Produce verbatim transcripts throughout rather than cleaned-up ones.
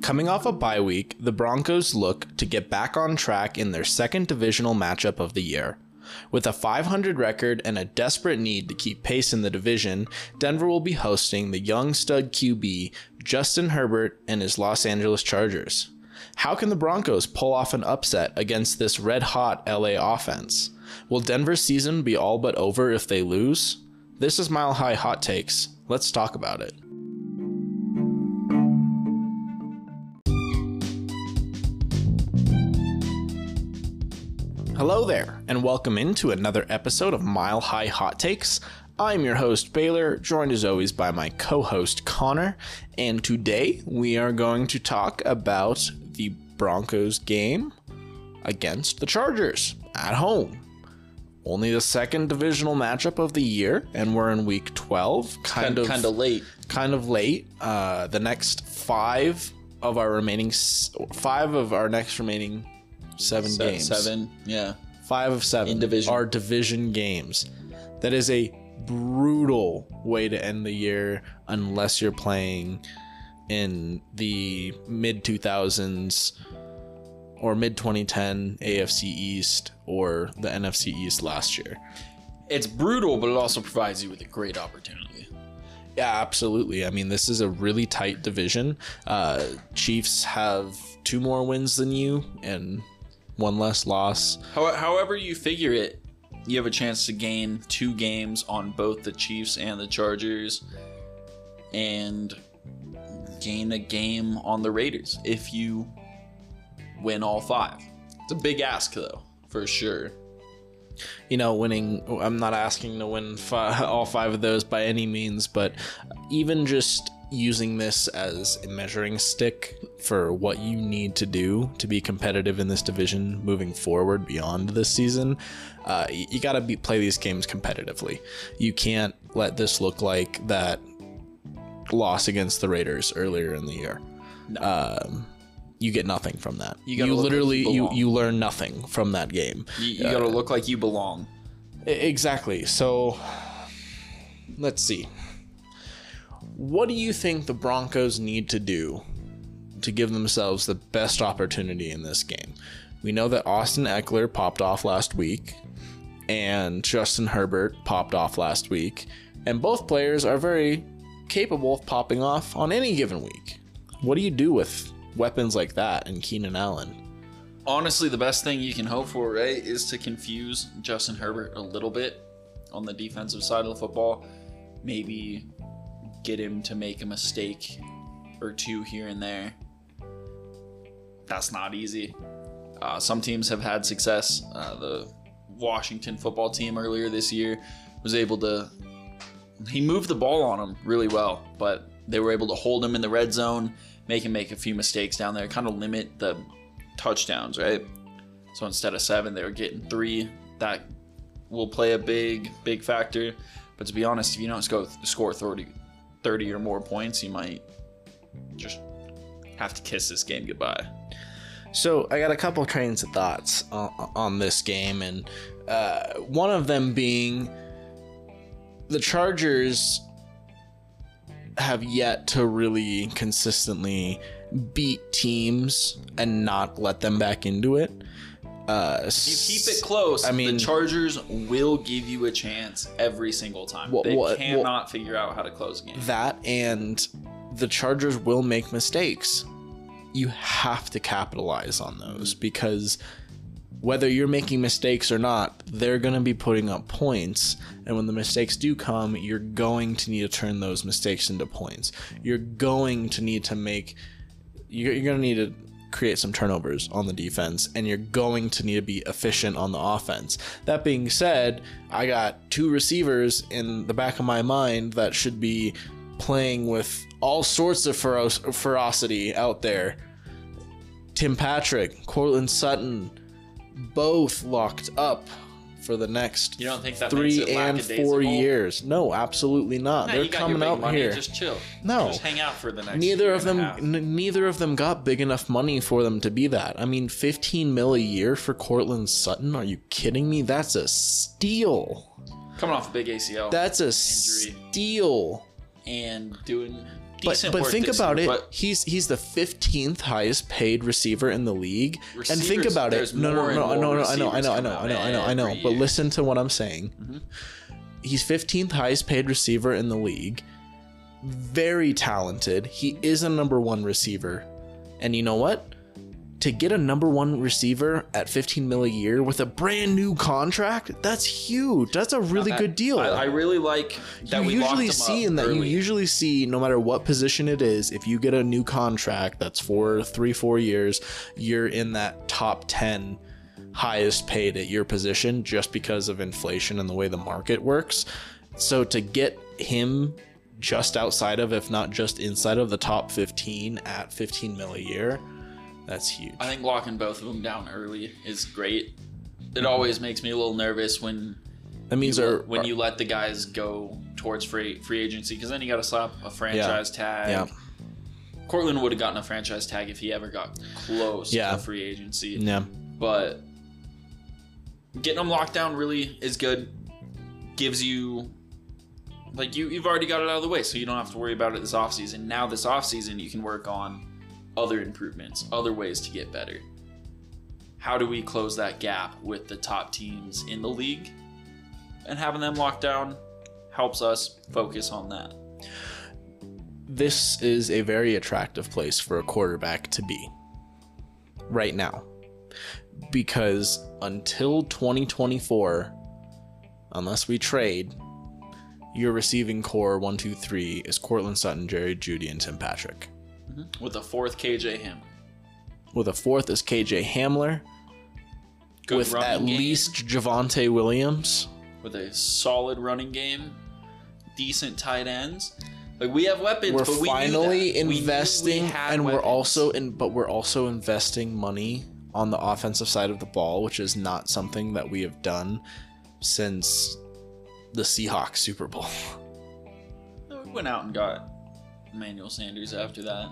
Coming off a bye week, the Broncos look to get back on track in their second divisional matchup of the year. With a five hundred record and a desperate need to keep pace in the division, Denver will be hosting the young stud Q B, Justin Herbert, and his Los Angeles Chargers. How can the Broncos pull off an upset against this red-hot L A offense? Will Denver's season be all but over if they lose? This is Mile High Hot Takes. Let's talk about it. Hello there, and welcome into another episode of Mile High Hot Takes. I'm your host, Baylor, joined as always by my co-host, Connor, and today we are going to talk about the Broncos game against the Chargers at home. Only the second divisional matchup of the year, and we're in week twelve. Kind, kind of kind of late. Kind of late. Uh, the next five of our remaining five of our next remaining Seven Se- games. Seven, yeah. Five of seven. In division. Are division games. That is a brutal way to end the year unless you're playing in the mid two thousands or mid twenty ten A F C East or the N F C East last year. It's brutal, but it also provides you with a great opportunity. Yeah, absolutely. I mean, this is a really tight division. Uh, Chiefs have two more wins than you and one less loss. However you figure it, you have a chance to gain two games on both the Chiefs and the Chargers and gain a game on the Raiders if you win all five. It's a big ask, though, for sure. You know, winning, I'm not asking to win five, all five of those by any means, but even just using this as a measuring stick for what you need to do to be competitive in this division moving forward beyond this season, uh, you got to be play these games competitively. You can't let this look like that loss against the Raiders earlier in the year. No. Um, you get nothing from that. You, you literally like you, you, you learn nothing from that game. You, you uh, got to look like you belong. Exactly. So let's see. What do you think the Broncos need to do to give themselves the best opportunity in this game? We know that Austin Ekeler popped off last week and Justin Herbert popped off last week, and both players are very capable of popping off on any given week. What do you do with weapons like that and Keenan Allen? Honestly, the best thing you can hope for, right, is to confuse Justin Herbert a little bit on the defensive side of the football. Maybe get him to make a mistake or two here and there. That's not easy. Uh, some teams have had success. Uh, the Washington football team earlier this year was able to... He moved the ball on him really well, but they were able to hold him in the red zone, make him make a few mistakes down there, kind of limit the touchdowns, right? So instead of seven, they were getting three. That will play a big, big factor. But to be honest, if you don't score thirty, thirty or more points, you might just have to kiss this game goodbye. So I got a couple trains of thoughts on, on this game, and uh, one of them being the Chargers have yet to really consistently beat teams and not let them back into it. Uh, you keep it close. I mean, the Chargers will give you a chance every single time. Well, they well, cannot well, figure out how to close a game. That, and the Chargers will make mistakes. You have to capitalize on those, because whether you're making mistakes or not, they're going to be putting up points. And when the mistakes do come, you're going to need to turn those mistakes into points. You're going to need to make... You're, you're going to need to create some turnovers on the defense, and you're going to need to be efficient on the offense. That being said, I got two receivers in the back of my mind that should be playing with all sorts of fero- ferocity out there. Tim Patrick, Cortland Sutton, both locked up for the next you don't think that three and four years. No, absolutely not. No, they're coming out money, here. Just chill. No, just hang out for the next. Neither of them. N- neither of them got big enough money for them to be that. I mean, fifteen mil a year for Cortland Sutton. Are you kidding me? That's a steal. Coming off a big A C L. That's a injury. Steal. And doing decent but, but work think this about year, it. But he's he's the fifteenth highest paid receiver in the league. And think about it. No, no, no, no, no. I know, I know, I know, I know, I know, I know. But listen to what I'm saying. Mm-hmm. He's fifteenth highest paid receiver in the league. Very talented. He is a number one receiver. And you know what? To get a number one receiver at fifteen mil a year with a brand new contract, that's huge. That's a really that, good deal. I, I really like that you we usually see in that early. You usually see, no matter what position it is, if you get a new contract that's for three, four years, you're in that top ten highest paid at your position just because of inflation and the way the market works. So to get him just outside of, if not just inside of the top fifteen at fifteen mil a year, that's huge. I think locking both of them down early is great. It always makes me a little nervous when that means you, our, when our, you let the guys go towards free free agency, because then you got to slap a franchise yeah, tag. Yeah. Cortland would have gotten a franchise tag if he ever got close yeah. to free agency. Yeah. But getting them locked down really is good. Gives you like you you've already got it out of the way, so you don't have to worry about it this offseason. Now this offseason you can work on other improvements, other ways to get better. How do we close that gap with the top teams in the league? And having them locked down helps us focus on that. This is a very attractive place for a quarterback to be right now, because until twenty twenty-four, unless we trade, your receiving core one, two, three is Cortland Sutton, Jerry Jeudy, and Tim Patrick. Mm-hmm. With a fourth, K J Hamler. With a fourth is K J Hamler. Good with at game. least Javonte Williams. With a solid running game, decent tight ends. Like we have weapons. We're but finally we knew investing, we knew we and weapons. we're also in, but we're also investing money on the offensive side of the ball, which is not something that we have done since the Seahawks Super Bowl. We went out and got Emmanuel Sanders after that.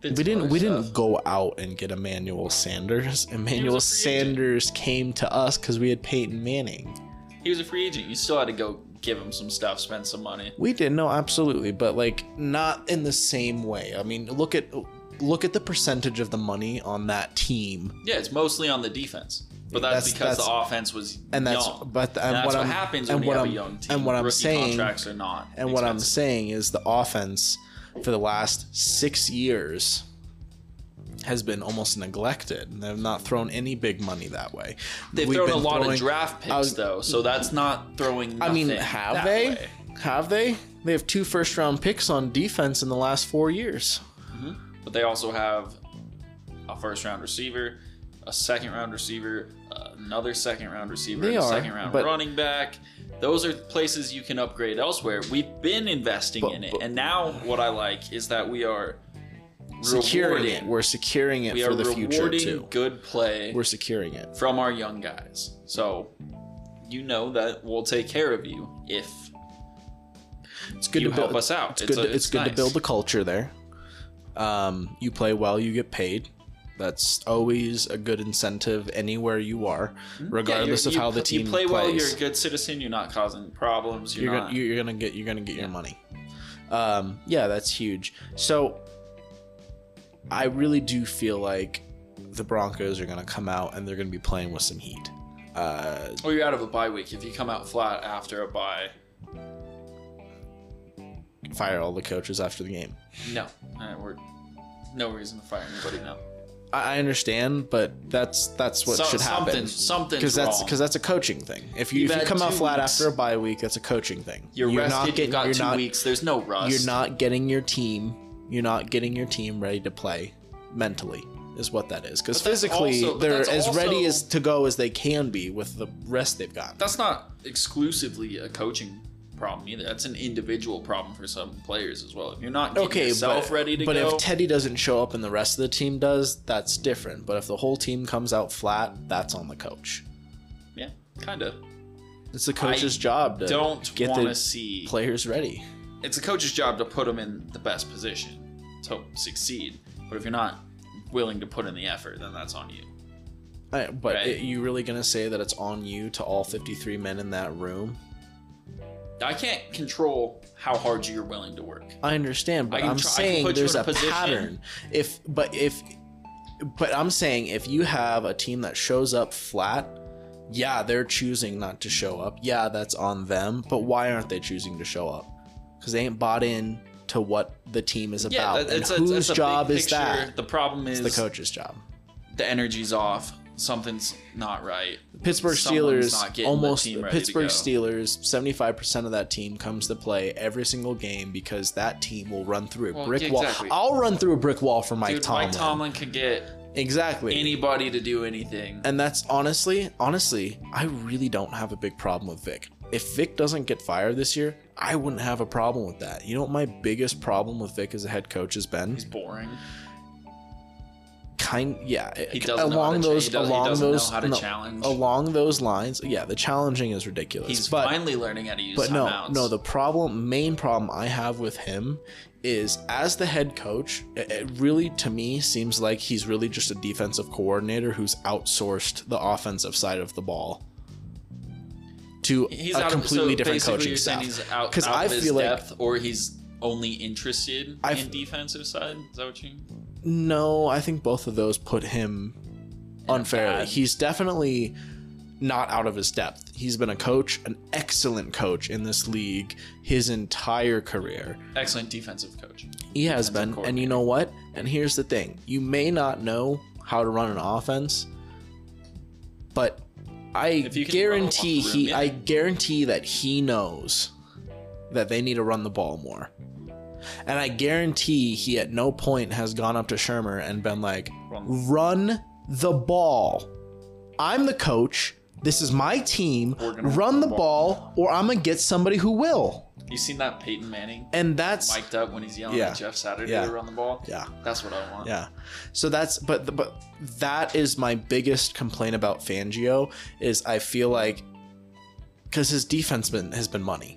Did we didn't we stuff. didn't go out and get Emmanuel Sanders. Emmanuel Sanders agent. came to us because we had Peyton Manning. He was a free agent. You still had to go give him some stuff, spend some money. We did, no, absolutely, but like not in the same way. I mean, look at look at the percentage of the money on that team. Yeah, it's mostly on the defense. But that's, that's because that's, the offense was and that's, young. But the, and, and that's what, what happens when you have I'm, a young team. And what I'm Rookie saying, contracts are not and expensive. What I'm saying is the offense for the last six years has been almost neglected. They've not thrown any big money that way. They've We've thrown a lot throwing, of draft picks, was, though, so that's not throwing. I mean, have they? Way. Have they? They have two first-round picks on defense in the last four years. Mm-hmm. But they also have a first-round receiver, a second-round receiver, uh, another second-round receiver, they and a second-round running back. Those are places you can upgrade elsewhere. We've been investing but, in it, but, and now what I like is that we are securing it. We're securing it we for the future, too. Good play. We're securing it from our young guys. So you know that we'll take care of you if it's good you to help build, us out. It's, it's, good, a, to, it's, it's good nice. to build the culture there. Um, you play well, you get paid. That's always a good incentive anywhere you are, regardless yeah, you, of how the team plays. You play plays. well, you're a good citizen, you're not causing problems. You're, you're, not, gonna, you're gonna get you're gonna get yeah. your money. Um, yeah, that's huge. So I really do feel like the Broncos are gonna come out and they're gonna be playing with some heat. Uh, well, you're out of a bye week. If you come out flat after a bye, fire all the coaches after the game. No, we're no reason to fire anybody now. I understand, but that's that's what so, should happen. Something, because that's because that's a coaching thing. If you, if you come out flat weeks. after a bye week, that's a coaching thing. You're, you're rested. Not getting, you've got you're two not, weeks. There's no rust. You're not getting your team. You're not getting your team ready to play mentally, is what that is. Because physically, also, they're as also, ready as to go as they can be with the rest they've got. That's not exclusively a coaching problem either. That's an individual problem for some players as well. If you're not getting okay, yourself but, ready to but go. But if Teddy doesn't show up and the rest of the team does, that's different. But if the whole team comes out flat, that's on the coach. Yeah, kind of. It's the coach's I job to don't get the see, players ready. It's the coach's job to put them in the best position to succeed. But if you're not willing to put in the effort, then that's on you. I, but right. it, you really gonna say that it's on you to all fifty-three men in that room? I can't control how hard you're willing to work. I understand, but I I'm try, saying there's a position. pattern. If but if but I'm saying if you have a team that shows up flat, yeah, they're choosing not to show up. Yeah, that's on them. But why aren't they choosing to show up? Because they ain't bought in to what the team is yeah, about. It's and a, whose it's job is that? The problem is it's the coach's job. The energy's off. Something's not right. Pittsburgh Someone's Steelers, almost the Pittsburgh Steelers, seventy-five percent of that team comes to play every single game because that team will run through a well, brick exactly. wall. I'll run through a brick wall for Mike Dude, Tomlin. Mike Tomlin could get exactly anybody to do anything. And that's honestly, honestly, I really don't have a big problem with Vic. If Vic doesn't get fired this year, I wouldn't have a problem with that. You know what my biggest problem with Vic as a head coach has been? He's boring. Kind, yeah, he doesn't along know how to, those he does, along he doesn't those know how to no, challenge along those lines. Yeah, the challenging is ridiculous. He's but, finally learning how to use. But timeouts. no, no, the problem, main problem I have with him is as the head coach. It really, to me, seems like he's really just a defensive coordinator who's outsourced the offensive side of the ball to he's a out completely of, so different coaching staff. Because I of his feel depth, like, or he's only interested I've, in defensive side. Is that what you mean? No, I think both of those put him unfairly. He's definitely not out of his depth. He's been a coach, an excellent coach in this league his entire career. Excellent defensive coach. He has been. And you know what? And here's the thing. You may not know how to run an offense, but I guarantee he I guarantee that he knows that they need to run the ball more. And I guarantee he at no point has gone up to Shermer and been like, run the ball. I'm the coach. This is my team. Run the ball, or I'm going to get somebody who will. You seen that Peyton Manning? And that's mic'd up when he's yelling yeah, at Jeff Saturday yeah, to run the ball? Yeah. That's what I want. Yeah. So that's, but, but that is my biggest complaint about Fangio is I feel like, because his defense been, has been money.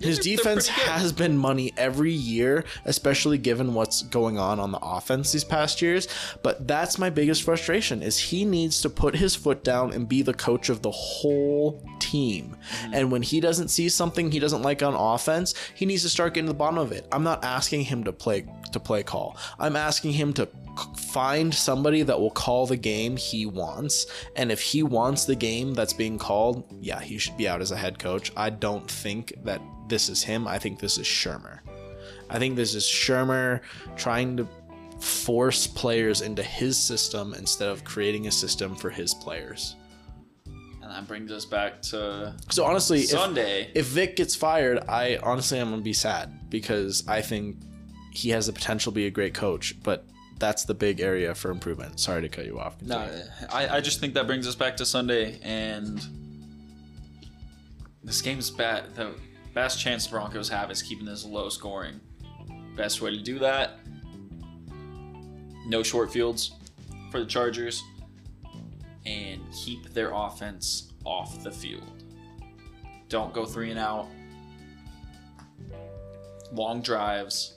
His defense has been money every year, especially given what's going on on the offense these past years. But that's my biggest frustration is he needs to put his foot down and be the coach of the whole team. And when he doesn't see something he doesn't like on offense, he needs to start getting to the bottom of it. I'm not asking him to play to play call. I'm asking him to find somebody that will call the game he wants, and if he wants the game that's being called, yeah, he should be out as a head coach. I don't think that this is him. I think this is Shermer. I think this is Shermer trying to force players into his system instead of creating a system for his players. And that brings us back to so honestly, Sunday. If, if Vic gets fired, I honestly am gonna be sad because I think he has the potential to be a great coach, but that's the big area for improvement. Sorry to cut you off. Continue. No, I, I just think that brings us back to Sunday, and this game's bad. The best chance the Broncos have is keeping this low scoring. Best way to do that, no short fields for the Chargers, and keep their offense off the field. Don't go three and out. Long drives.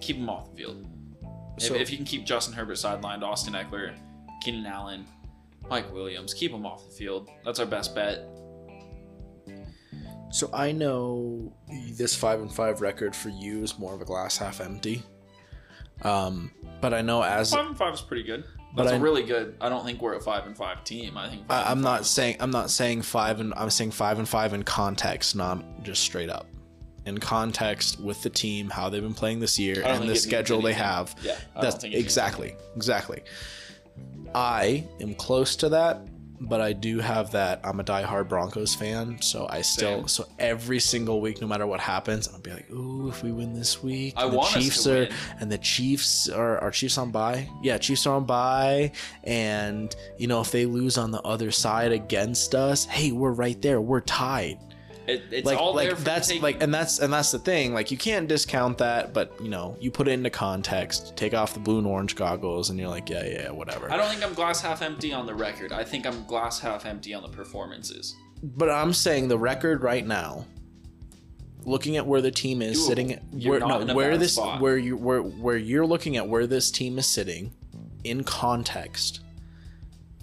Keep them off the field. So, if, if you can keep Justin Herbert sidelined, Austin Ekeler, Keenan Allen, Mike Williams, keep them off the field. That's our best bet. So I know this five and five record for you is more of a glass half empty. Um, but I know as five and five is pretty good. That's I, a really good. I don't think we're a five and five team. I think I, I'm not saying I'm not saying five and I'm saying five and five in context, not just straight up. In context with the team, how they've been playing this year, and the schedule they have. Yeah, that's exactly, exactly. I am close to that, but I do have that. I'm a diehard Broncos fan, so I still, Same. so every single week, no matter what happens, I'll be like, "Ooh, if we win this week, I the want Chiefs us to are, win. and the Chiefs are, are Chiefs on bye? Yeah, Chiefs are on bye, and you know if they lose on the other side against us, hey, we're right there, we're tied." It, it's like, all like there for that's taking. like and that's and that's the thing. Like you can't discount that, but you know you put it into context. Take off the blue and orange goggles, and you're like, yeah, yeah, whatever. I don't think I'm glass half empty on the record. I think I'm glass half empty on the performances. But I'm saying the record right now, looking at where the team is Doable. sitting, you're where, not no, in a where bad this spot. where you where where you're looking at where this team is sitting in context.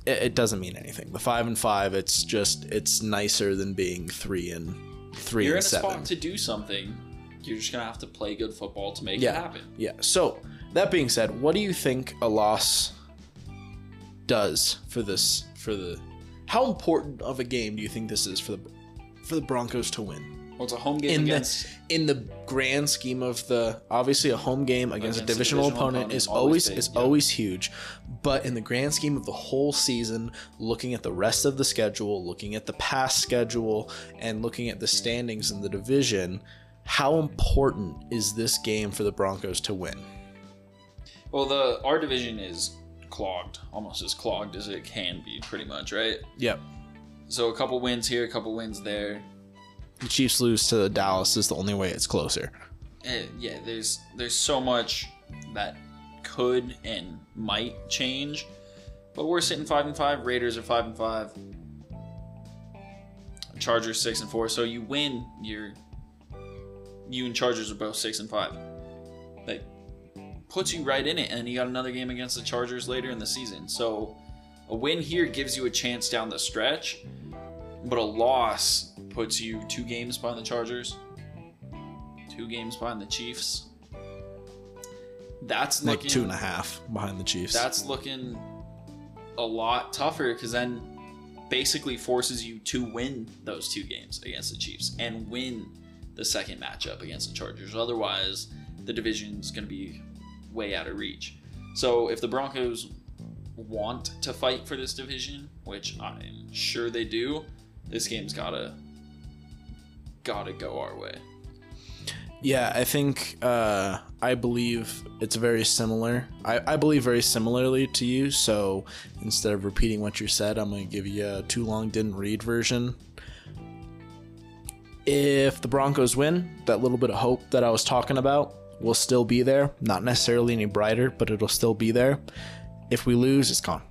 it, it doesn't mean anything. The five and five, it's just, it's nicer than being three and three You're and seven. You're in a spot to do something. You're just going to have to play good football to make yeah. it happen. Yeah. So that being said, what do you think a loss does for this, for the, how important of a game do you think this is for the, for the Broncos to win? Well, it's a home game in against... The, in the grand scheme of the... Obviously, a home game against, against a divisional, divisional opponent, opponent is always big, is yeah. always huge. But in the grand scheme of the whole season, looking at the rest of the schedule, looking at the past schedule, and looking at the standings in the division, how important is this game for the Broncos to win? Well, the our division is clogged, almost as clogged as it can be, pretty much, right? Yep. So a couple wins here, a couple wins there. The Chiefs lose to Dallas is the only way it's closer. Uh, yeah, there's there's so much that could and might change, but we're sitting five and five. Raiders are five and five. Chargers six and four. So you win, you're you and Chargers are both six and five. That puts you right in it, and you got another game against the Chargers later in the season. So a win here gives you a chance down the stretch, but a loss puts you two games behind the Chargers, two games behind the Chiefs. That's looking, like two and a half behind the Chiefs. That's looking a lot tougher, because then basically forces you to win those two games against the Chiefs and win the second matchup against the Chargers. Otherwise, the division's going to be way out of reach. So if the Broncos want to fight for this division, which I'm sure they do, this game's got to... gotta go our way. Yeah, I think uh I believe it's very similar. I, I believe very similarly to you, so instead of repeating what you said, I'm gonna give you a too long didn't read version. If the Broncos win, that little bit of hope that I was talking about will still be there. Not necessarily any brighter, but it'll still be there. If we lose, it's gone.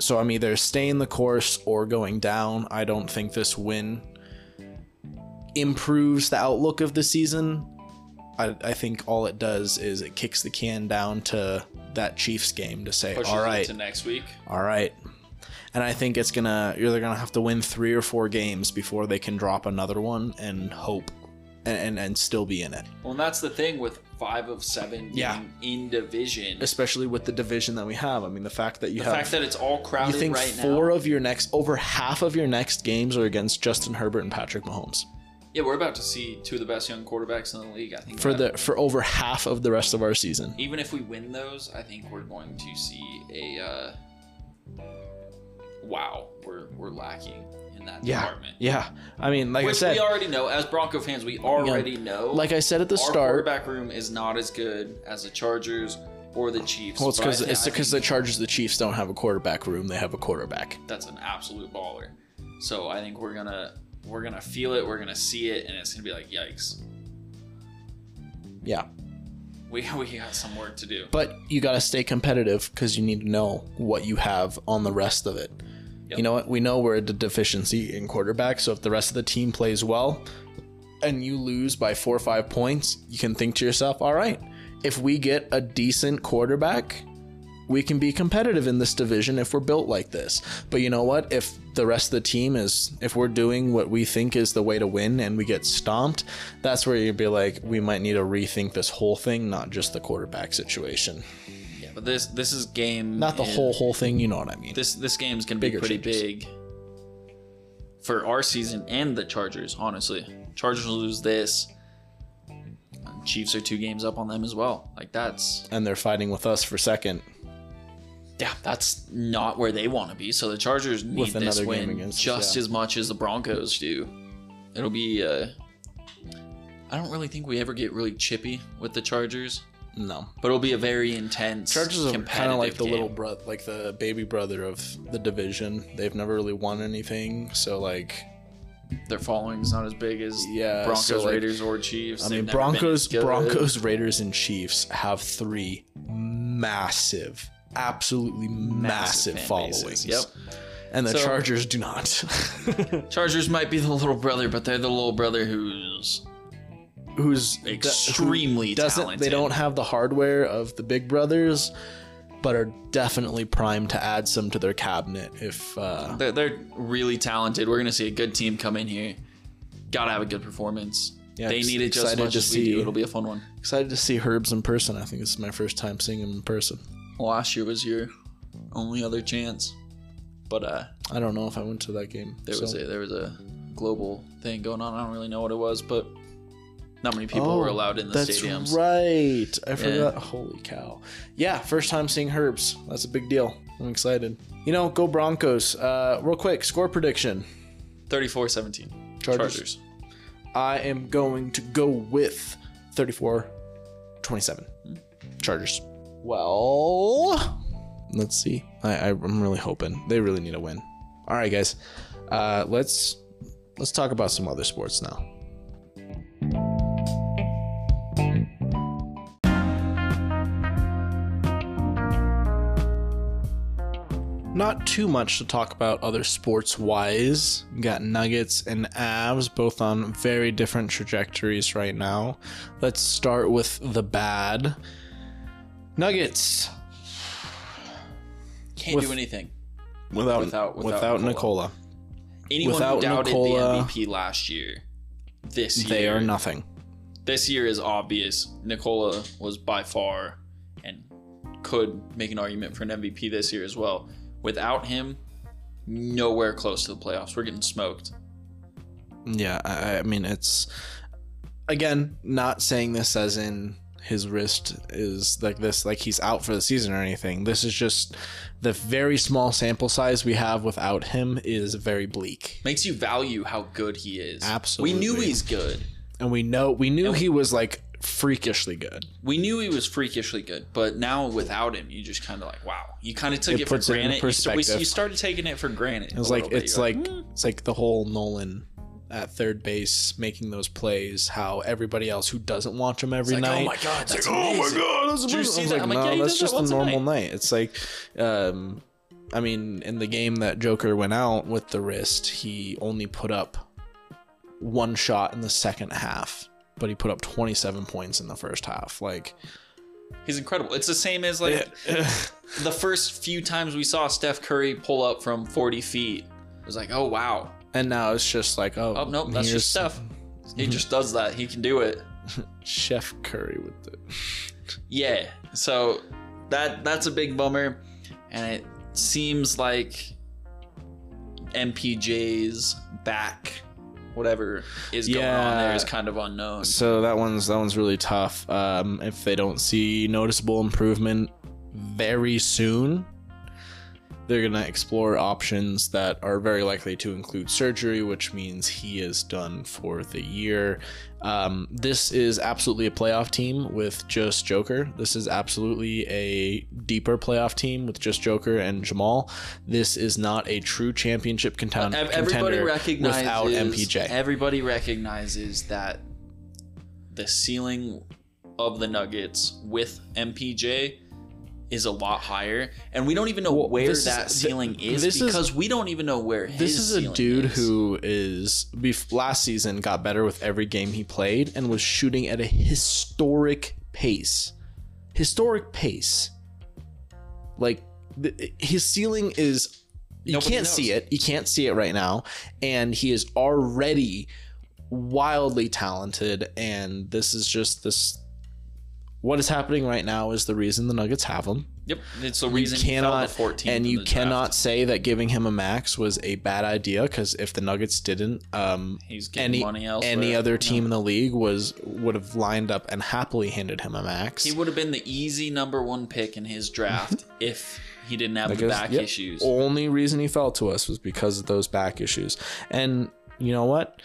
So I'm either staying the course or going down. I don't think this win improves the outlook of the season. I, I think all it does is it kicks the can down to that Chiefs game to say, all right, to next week. All right. And I think it's going to, you're either going to have to win three or four games before they can drop another one and hope and, and, and still be in it. Well, and that's the thing with five of seven being yeah. in division, especially with the division that we have. I mean, the fact that you the have the fact that it's all crowded you think right four now. Of your next over half of your next games are against Justin Herbert and Patrick Mahomes. Yeah, we're about to see two of the best young quarterbacks in the league. I think for the for over half of the rest of our season. Even if we win those, I think we're going to see a uh, wow. We're we're lacking. In that yeah, department. Yeah. I mean, like Which I said, we already know as Bronco fans, we already yeah, know. Like I said at the our start, our quarterback room is not as good as the Chargers or the Chiefs. Well, it's because it's because the Chargers, the Chiefs don't have a quarterback room; they have a quarterback. That's an absolute baller. So I think we're gonna we're gonna feel it, we're gonna see it, and it's gonna be like, yikes. Yeah. We we got some work to do. But you gotta stay competitive because you need to know what you have on the rest of it. Yep. You know what? We know we're at a deficiency in quarterback, so if the rest of the team plays well and you lose by four or five points, you can think to yourself, all right, if we get a decent quarterback, we can be competitive in this division if we're built like this. But you know what? If the rest of the team is, if we're doing what we think is the way to win and we get stomped, that's where you'd be like, we might need to rethink this whole thing, not just the quarterback situation. But this this is game... Not the whole whole thing, you know what I mean. This this game's going to be pretty changes. Big for our season and the Chargers, honestly. Chargers will lose this. Chiefs are two games up on them as well. Like, that's... And they're fighting with us for second. Yeah, that's not where they want to be. So the Chargers need with this win against just us, yeah. as much as the Broncos do. It'll be... Uh, I don't really think we ever get really chippy with the Chargers. No, but it'll be a very intense. Chargers are kind of like the game. Little brother, like the baby brother of the division. They've never really won anything, so like their following's not as big as yeah, Broncos, so like, Raiders, or Chiefs. I mean, They've Broncos, Broncos, Raiders, and Chiefs have three massive, absolutely massive, massive followings. Yep, and the so, Chargers do not. Chargers might be the little brother, but they're the little brother who's. Who's extremely who talented. They don't have the hardware of the big brothers, but are definitely primed to add some to their cabinet. If uh... they're, they're really talented. We're going to see a good team come in here. Got to have a good performance. Yeah, they need it just as much as we do. It'll be a fun one. Excited to see Herbs in person. I think this is my first time seeing him in person. Last year was your only other chance. But uh, I don't know if I went to that game. There so. was a there was a global thing going on. I don't really know what it was, but not many people oh, were allowed in the that's stadiums. That's right. I forgot. Yeah. Holy cow. Yeah, first time seeing Herbs. That's a big deal. I'm excited. You know, go Broncos. Uh, real quick, score prediction. thirty-four seventeen. Chargers. Chargers. I am going to go with thirty-four twenty-seven. Chargers. Well, let's see. I, I'm really hoping. They really need a win. All right, guys. Uh, let's let's talk about some other sports now. Not too much to talk about other sports-wise. We got Nuggets and Avs, both on very different trajectories right now. Let's start with the bad. Nuggets. Can't with, do anything without without, without, without Nikola. Nikola. Anyone without who doubted Nikola, the M V P last year, this year. They are nothing. This year is obvious. Nikola was by far and could make an argument for an M V P this year as well. Without him, nowhere close to the playoffs. We're getting smoked. Yeah, I, I mean, it's... Again, not saying this as in his wrist is like this, like he's out for the season or anything. This is just the very small sample size we have without him is very bleak. Makes you value how good he is. Absolutely. We knew he's good. And we know we knew we, he was like freakishly good. We knew he was freakishly good, but now without him, you just kind of like, wow. You kind of took it, it for granted. It you, st- we, you started taking it for granted. It was like bit. it's like, like mm. it's like the whole Nolan at third base making those plays. How everybody else who doesn't watch him every like, night, oh my god, that's like, oh my god, that's amazing. See that? Like, like, no, yeah, that's just that a normal night. night. It's like, um, I mean, in the game that Joker went out with the wrist, he only put up one shot in the second half. But he put up twenty-seven points in the first half. Like, he's incredible. It's the same as like the first few times we saw Steph Curry pull up from forty feet. It was like, oh wow. And now it's just like, oh, oh nope, that's just Steph. He just does that. He can do it. Chef Curry with the yeah. So that that's a big bummer, and it seems like M P J's back. Whatever is going yeah. on there is kind of unknown. So that one's that one's really tough. Um, if they don't see noticeable improvement very soon, they're going to explore options that are very likely to include surgery, which means he is done for the year. Um, this is absolutely a playoff team with just Joker. This is absolutely a deeper playoff team with just Joker and Jamal. This is not a true championship contend- contender without M P J. Everybody recognizes that the ceiling of the Nuggets with M P J is a lot higher, and we don't even know well, where that is, ceiling th- is this because is, we don't even know where his this is a dude is. who is bef- last season got better with every game he played and was shooting at a historic pace historic pace like th- his ceiling is you Nobody can't knows. see it you can't see it right now, and he is already wildly talented, and this is just this what is happening right now is the reason the Nuggets have him. Yep, it's the reason he fell to fourteenth. And you cannot say that giving him a max was a bad idea, because if the Nuggets didn't, um, He's getting any, money elsewhere. any other team no. in the league was would have lined up and happily handed him a max. He would have been the easy number one pick in his draft if he didn't have because, the back yep, issues. Only reason he fell to us was because of those back issues. And you know what?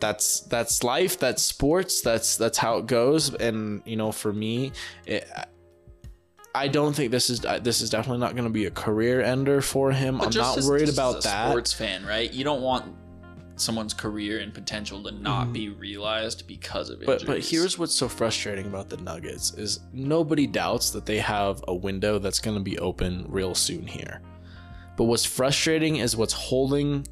That's that's life. That's sports. That's that's how it goes. And you know, for me, it, I don't think this is this is definitely not going to be a career ender for him. But I'm not as, worried about as a that. Sports fan, right? You don't want someone's career and potential to not mm-hmm. be realized because of injuries. But but here's what's so frustrating about the Nuggets is nobody doubts that they have a window that's going to be open real soon here. But what's frustrating is what's holding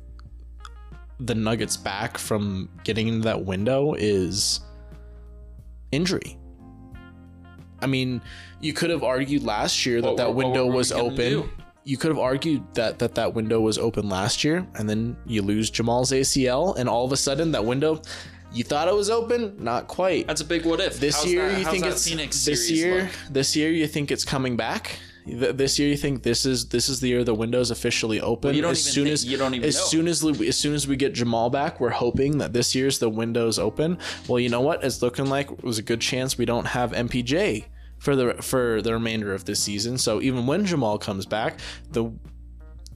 the Nuggets back from getting into that window is injury. I mean, you could have argued last year that what, that window what, what was open. You could have argued that, that that window was open last year, and then you lose Jamal's A C L, and all of a sudden that window, you thought it was open, not quite. That's a big what if. This how's year that, you think it's Phoenix this year. Look? This year you think it's coming back. This year you think this is this is the year the window's officially open. Well, you don't as even soon think, as you don't even as know. soon as as soon as we get Jamal back, we're hoping that this year's the window's open. Well, you know what? It's looking like it was a good chance we don't have M P J for the for the remainder of this season. So even when Jamal comes back, the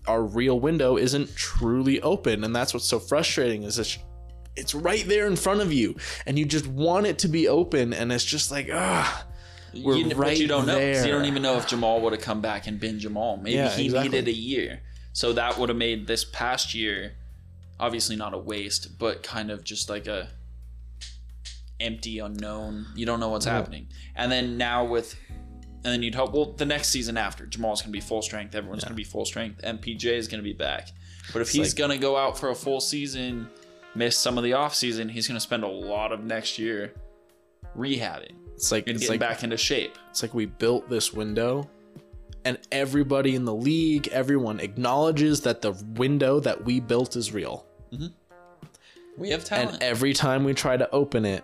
our real window isn't truly open, and that's what's so frustrating is it's it's right there in front of you, and you just want it to be open, and it's just like ah. We're you, right but you don't there. know. You don't even know if Jamal would have come back and been Jamal. Maybe yeah, he exactly. needed a year. So that would have made this past year, obviously not a waste, but kind of just like a empty unknown. You don't know what's yeah. happening. And then now with, and then you'd hope, well, the next season after, Jamal's going to be full strength. Everyone's yeah. going to be full strength. M P J is going to be back. But if it's he's like, going to go out for a full season, miss some of the offseason, he's going to spend a lot of next year rehabbing. It's like it's like back into shape. It's like we built this window, and everybody in the league, everyone acknowledges that the window that we built is real. Mm-hmm. We have talent. And every time we try to open it,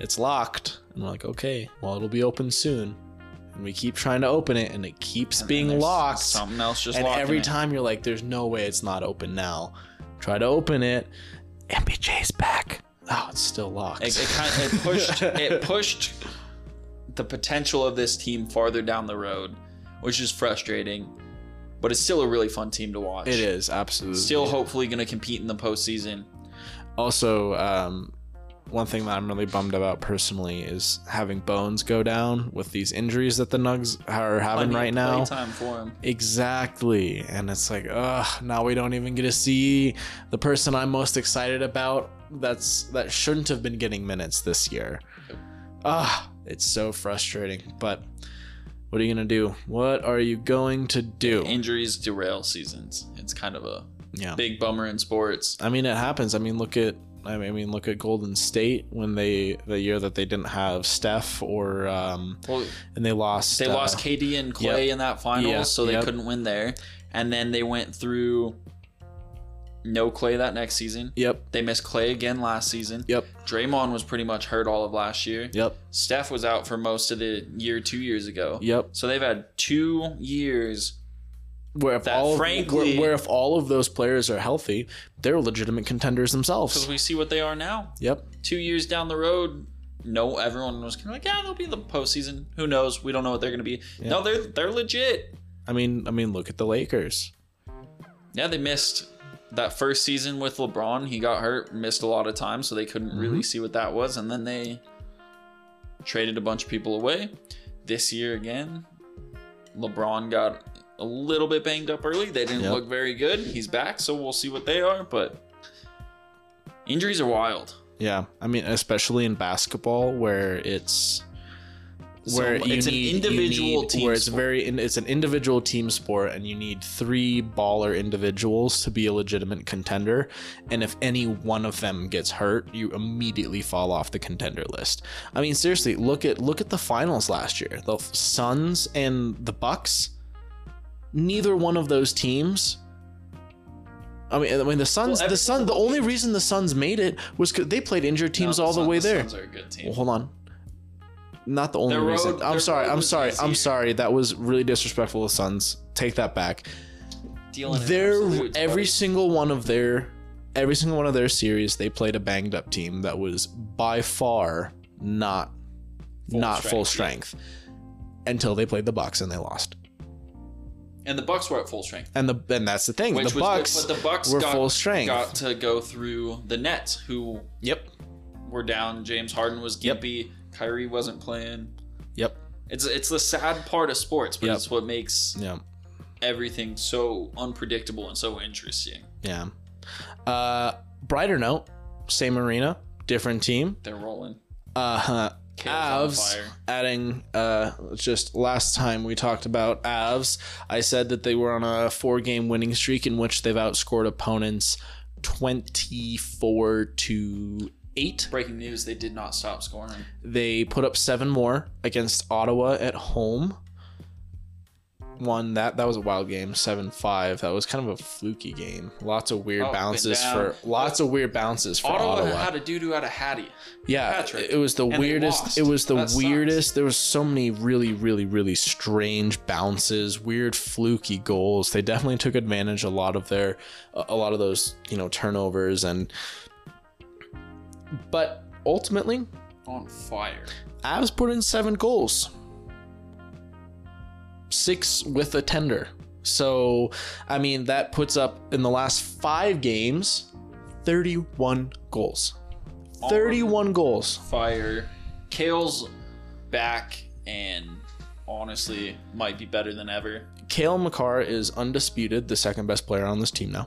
it's locked. And we're like, okay, well, it'll be open soon. And we keep trying to open it, and it keeps and being locked. Something else just and every it. time you're like, there's no way it's not open now. Try to open it. M B J's back. Oh, it's still locked. It, it, kind of, it pushed. It pushed. the potential of this team farther down the road, which is frustrating, but it's still a really fun team to watch. It is, absolutely. Still hopefully going to compete in the postseason. Also, um, one thing that I'm really bummed about personally is having Bones go down with these injuries that the Nugs are having plenty, right now. Time for him. Exactly. And it's like, ugh, now we don't even get to see the person I'm most excited about that's that shouldn't have been getting minutes this year. Ugh. It's so frustrating, but what are you going to do? What are you going to do? Injuries derail seasons. It's kind of a yeah. big bummer in sports. I mean, it happens. I mean, look at I mean, look at Golden State when they the year that they didn't have Steph or um, well, and they lost they uh, lost K D and Klay yep. in that finals, yeah, so they yep. couldn't win there. And then they went through no Klay that next season. Yep. They missed Klay again last season. Yep. Draymond was pretty much hurt all of last year. Yep. Steph was out for most of the year two years ago. Yep. So they've had two years where if that all frankly, where, where if all of those players are healthy, they're legitimate contenders themselves. Because we see what they are now. Yep. Two years down the road, no, everyone was kind of like, yeah, they'll be in the postseason. Who knows? We don't know what they're going to be. Yeah. No, they're they're legit. I mean, I mean, look at the Lakers. Yeah, they missed. That first season with LeBron, he got hurt, missed a lot of time, so they couldn't mm-hmm. really see what that was. And then they traded a bunch of people away. This year again, LeBron got a little bit banged up early. They didn't yep. look very good. He's back, so we'll see what they are. But injuries are wild. Yeah, I mean, especially in basketball where it's where so you it's need, an individual you need, team where it's sport. very it's an individual team sport, and you need three baller individuals to be a legitimate contender, and if any one of them gets hurt, you immediately fall off the contender list. I mean, seriously, look at look at the finals last year. The Suns and the Bucks, neither one of those teams I mean, I mean the Suns. Well, the Suns. The only reason the Suns made it was because they played injured teams no, all the, Sun, the way the there. Suns are a good team. Well, hold on. Not the only the road, reason. I'm sorry. I'm sorry. I'm sorry. That was really disrespectful to Suns. Take that back. Their every party. single one of their every single one of their series, they played a banged up team that was by far not full not strength, full strength yeah. until they played the Bucks and they lost. And the Bucks were at full strength. And the and that's the thing. Which the was Bucks good, but the Bucks were got, full strength. Got to go through the Nets, who yep were down. James Harden was gimpy. Yep. Kyrie wasn't playing. Yep. It's it's the sad part of sports, but yep. it's what makes yep. everything so unpredictable and so interesting. Yeah. Uh, brighter note, same arena, different team. They're rolling. Uh-huh. Avs, adding, uh, just last time we talked about Avs, I said that they were on a four-game winning streak in which they've outscored opponents twenty-four to eight. Breaking news, they did not stop scoring. They put up seven more against Ottawa at home. One that that was a wild game, seven five. That was kind of a fluky game. Lots of weird oh, bounces for lots of weird bounces for Ottawa. Ottawa had a doo-doo out of Hattie. Yeah, Patrick, it was the weirdest. It was the that weirdest. Sucks. There was so many really, really, really strange bounces, weird fluky goals. They definitely took advantage a lot of their a lot of those, you know, turnovers and. But ultimately, on fire. Avs put in seven goals. Six with a tender. So, I mean, that puts up in the last five games, thirty-one goals. thirty-one goals. Fire. Kale's back and honestly might be better than ever. Cale Makar is undisputed the second best player on this team now.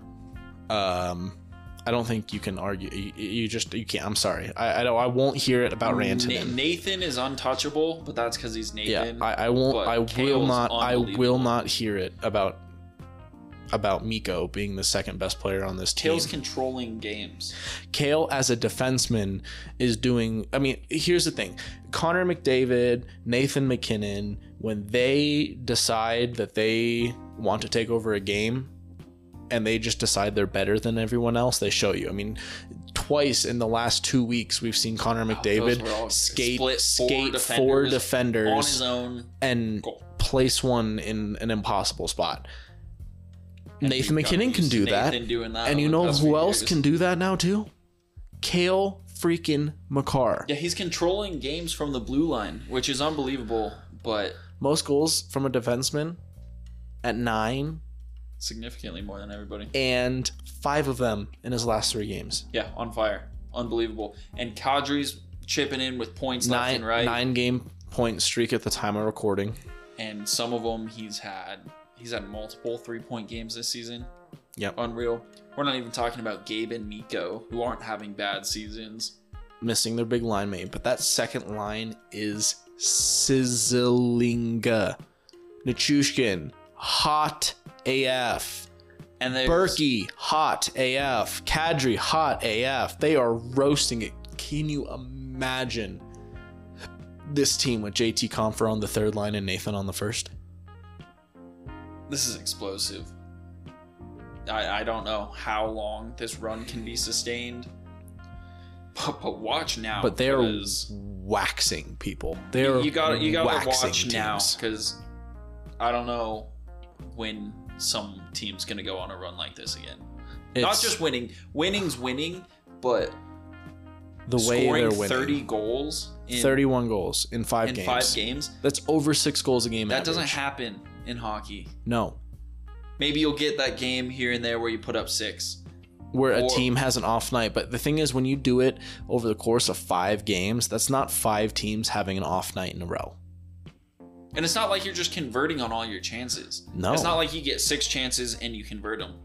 Um, I don't think you can argue. You, you just, you can't. I'm sorry. I, I know I won't hear it about Rantanen. Nathan is untouchable, but that's because he's Nathan. Yeah, I, I won't. I Kale's will not. I will not hear it about about Mikko being the second best player on this team. Kale's controlling games. Cale as a defenseman is doing. I mean, here's the thing: Connor McDavid, Nathan MacKinnon, when they decide that they want to take over a game. And they just decide they're better than everyone else, they show you. I mean, twice in the last two weeks, we've seen Connor McDavid oh, skate four skate defenders four defenders on his own and goal. Place one in an impossible spot. And Nathan MacKinnon can do that. that. And you know who else years. can do that now too? Cale freaking Makar. Yeah, he's controlling games from the blue line, which is unbelievable. But most goals from a defenseman at nine. Significantly more than everybody, and five of them in his last three games. Yeah, on fire, unbelievable. And Kadri's chipping in with points nine, left and right. Nine game point streak at the time of recording, and some of them he's had he's had multiple three point games this season. Yep, unreal. We're not even talking about Gabe and Mikko, who aren't having bad seasons, missing their big line mate, but that second line is sizzling. Nichushkin hot A F, and they Berkey hot A F, Kadri hot A F. They are roasting it. Can you imagine this team with J T Compher on the third line and Nathan on the first? This is explosive. I, I don't know how long this run can be sustained, but, but watch now. But they're waxing people. They're you got you got to watch teams. Now because I don't know. When some team's gonna go on a run like this again, it's not just winning. Winning's winning, but the way scoring they're winning. thirty goals, in, thirty-one goals in five in games. Five games. That's over six goals a game. That average. Doesn't happen in hockey. No. Maybe you'll get that game here and there where you put up six, where or, a team has an off night. But the thing is, when you do it over the course of five games, that's not five teams having an off night in a row. And it's not like you're just converting on all your chances. No. It's not like you get six chances and you convert them.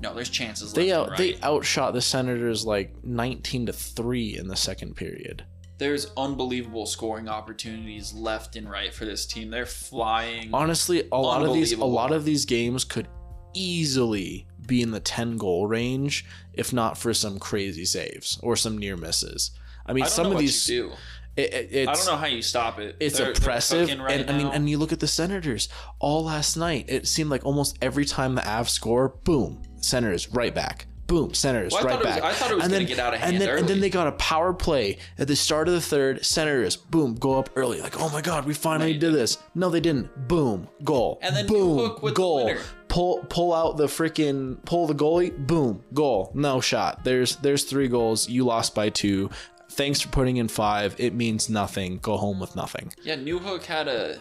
No, there's chances they left out, and right. They outshot the Senators like nineteen to three in the second period. There's unbelievable scoring opportunities left and right for this team. They're flying. Honestly, a lot of these a lot of these games could easily be in the ten-goal range if not for some crazy saves or some near misses. I mean, I don't some know of what these you do. It, it, it's, I don't know how you stop it. It's they're, oppressive. They're right and, I mean, and you look at the Senators. All last night, it seemed like almost every time the Avs score, boom, Senators right back. Boom, Senators well, right back. Was, I thought it was going to get out of hand and then, early. And then they got a power play at the start of the third. Senators, boom, go up early. Like, oh, my God, we finally Wait. did this. No, they didn't. Boom, goal. And then boom, hook with goal. The winner. Pull pull out the freaking, pull the goalie, boom, goal. No shot. There's There's three goals. You lost by two. Thanks for putting in five. It means nothing. Go home with nothing. Yeah, Newhook had a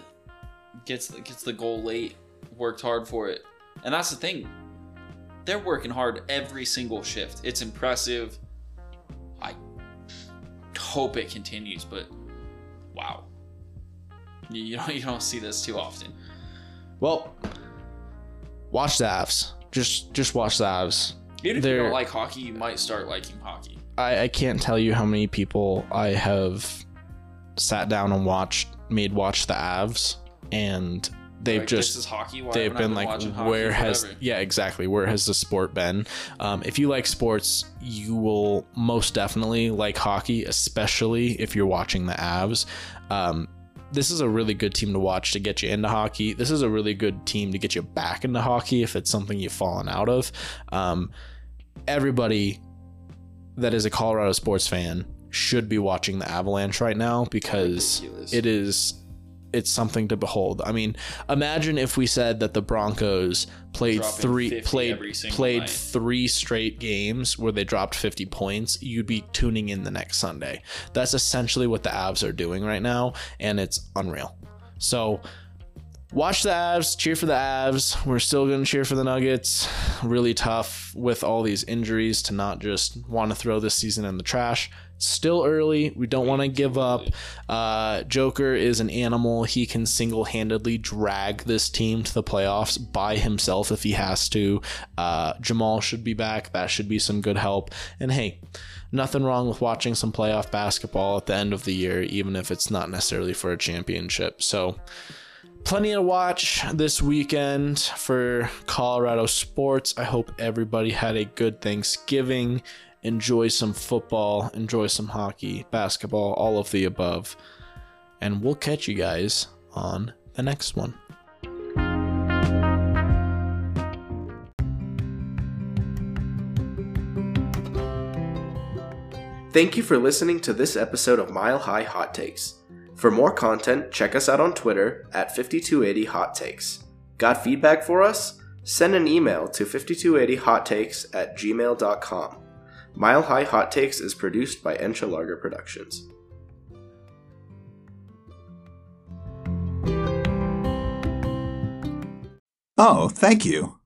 gets gets the goal late. Worked hard for it, and that's the thing. They're working hard every single shift. It's impressive. I hope it continues, but wow, you, you don't you don't see this too often. Well, watch the Avs. Just just watch the Avs. Even if They're, you don't like hockey, you might start liking hockey. I, I can't tell you how many people I have sat down and watched, made watch the Avs, and They've like, just this is hockey. Why they've been, been like, where has forever? yeah exactly where has the sport been? Um, if you like sports, you will most definitely like hockey, especially if you're watching the Avs. Um, this is a really good team to watch to get you into hockey. This is a really good team to get you back into hockey if it's something you've fallen out of. Um, everybody that is a Colorado sports fan should be watching the Avalanche right now, because Ridiculous. it is. It's something to behold. I mean, imagine if we said that the Broncos played three played played night. three straight games where they dropped fifty points. You'd be tuning in the next Sunday. That's essentially what the Avs are doing right now, and it's unreal. So watch the Avs, cheer for the Avs. We're still going to cheer for the Nuggets. Really tough with all these injuries to not just want to throw this season in the trash. Still early. We don't want to give up. Uh, Joker is an animal. He can single-handedly drag this team to the playoffs by himself if he has to. Uh, Jamal should be back. That should be some good help. And hey, nothing wrong with watching some playoff basketball at the end of the year, even if it's not necessarily for a championship. So plenty to watch this weekend for Colorado sports. I hope everybody had a good Thanksgiving. Enjoy some football, enjoy some hockey, basketball, all of the above. And we'll catch you guys on the next one. Thank you for listening to this episode of Mile High Hot Takes. For more content, check us out on Twitter at fifty-two eighty hot takes. Got feedback for us? Send an email to fifty-two eighty hot takes at gmail dot com. Mile High Hot Takes is produced by Encha Larger Productions. Oh, thank you.